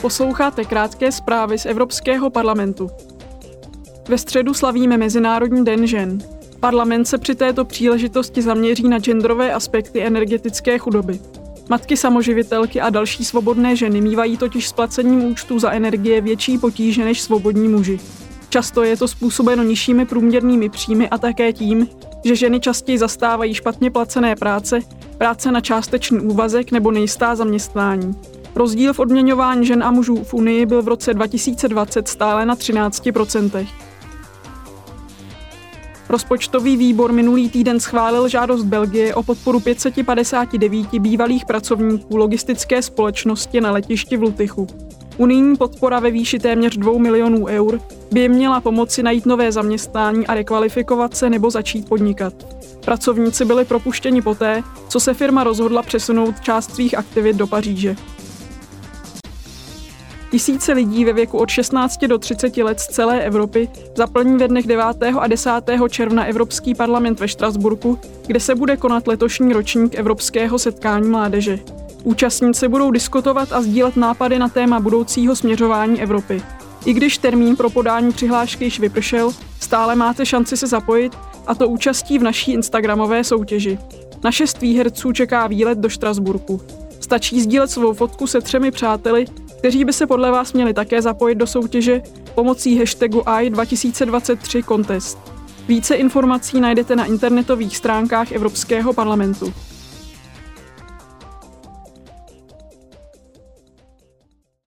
Posloucháte krátké zprávy z Evropského parlamentu. Ve středu slavíme Mezinárodní den žen. Parlament se při této příležitosti zaměří na genderové aspekty energetické chudoby. Matky samoživitelky a další svobodné ženy mívají totiž s placením účtů za energie větší potíže než svobodní muži. Často je to způsobeno nižšími průměrnými příjmy a také tím, že ženy častěji zastávají špatně placené práce na částečný úvazek nebo nejistá zaměstnání. Rozdíl v odměňování žen a mužů v Unii byl v roce 2020 stále na 13%. Rozpočtový výbor minulý týden schválil žádost Belgie o podporu 559 bývalých pracovníků logistické společnosti na letišti v Lutychu. Unijní podpora ve výši téměř 2 milionů eur by jim měla pomoci najít nové zaměstnání a rekvalifikovat se nebo začít podnikat. Pracovníci byli propuštěni poté, co se firma rozhodla přesunout část svých aktivit do Paříže. Tisíce lidí ve věku od 16 do 30 let z celé Evropy zaplní ve dnech 9. a 10. června Evropský parlament ve Strasburku, kde se bude konat letošní ročník Evropského setkání mládeže. Účastníci budou diskutovat a sdílet nápady na téma budoucího směřování Evropy. I když termín pro podání přihlášky již vypršel, stále máte šanci se zapojit, a to účastí v naší instagramové soutěži. Na 6 výherců čeká výlet do Štrasburku. Stačí sdílet svou fotku se 3 přáteli, kteří by se podle vás měli také zapojit do soutěže pomocí hashtagu i2023contest. Více informací najdete na internetových stránkách Evropského parlamentu.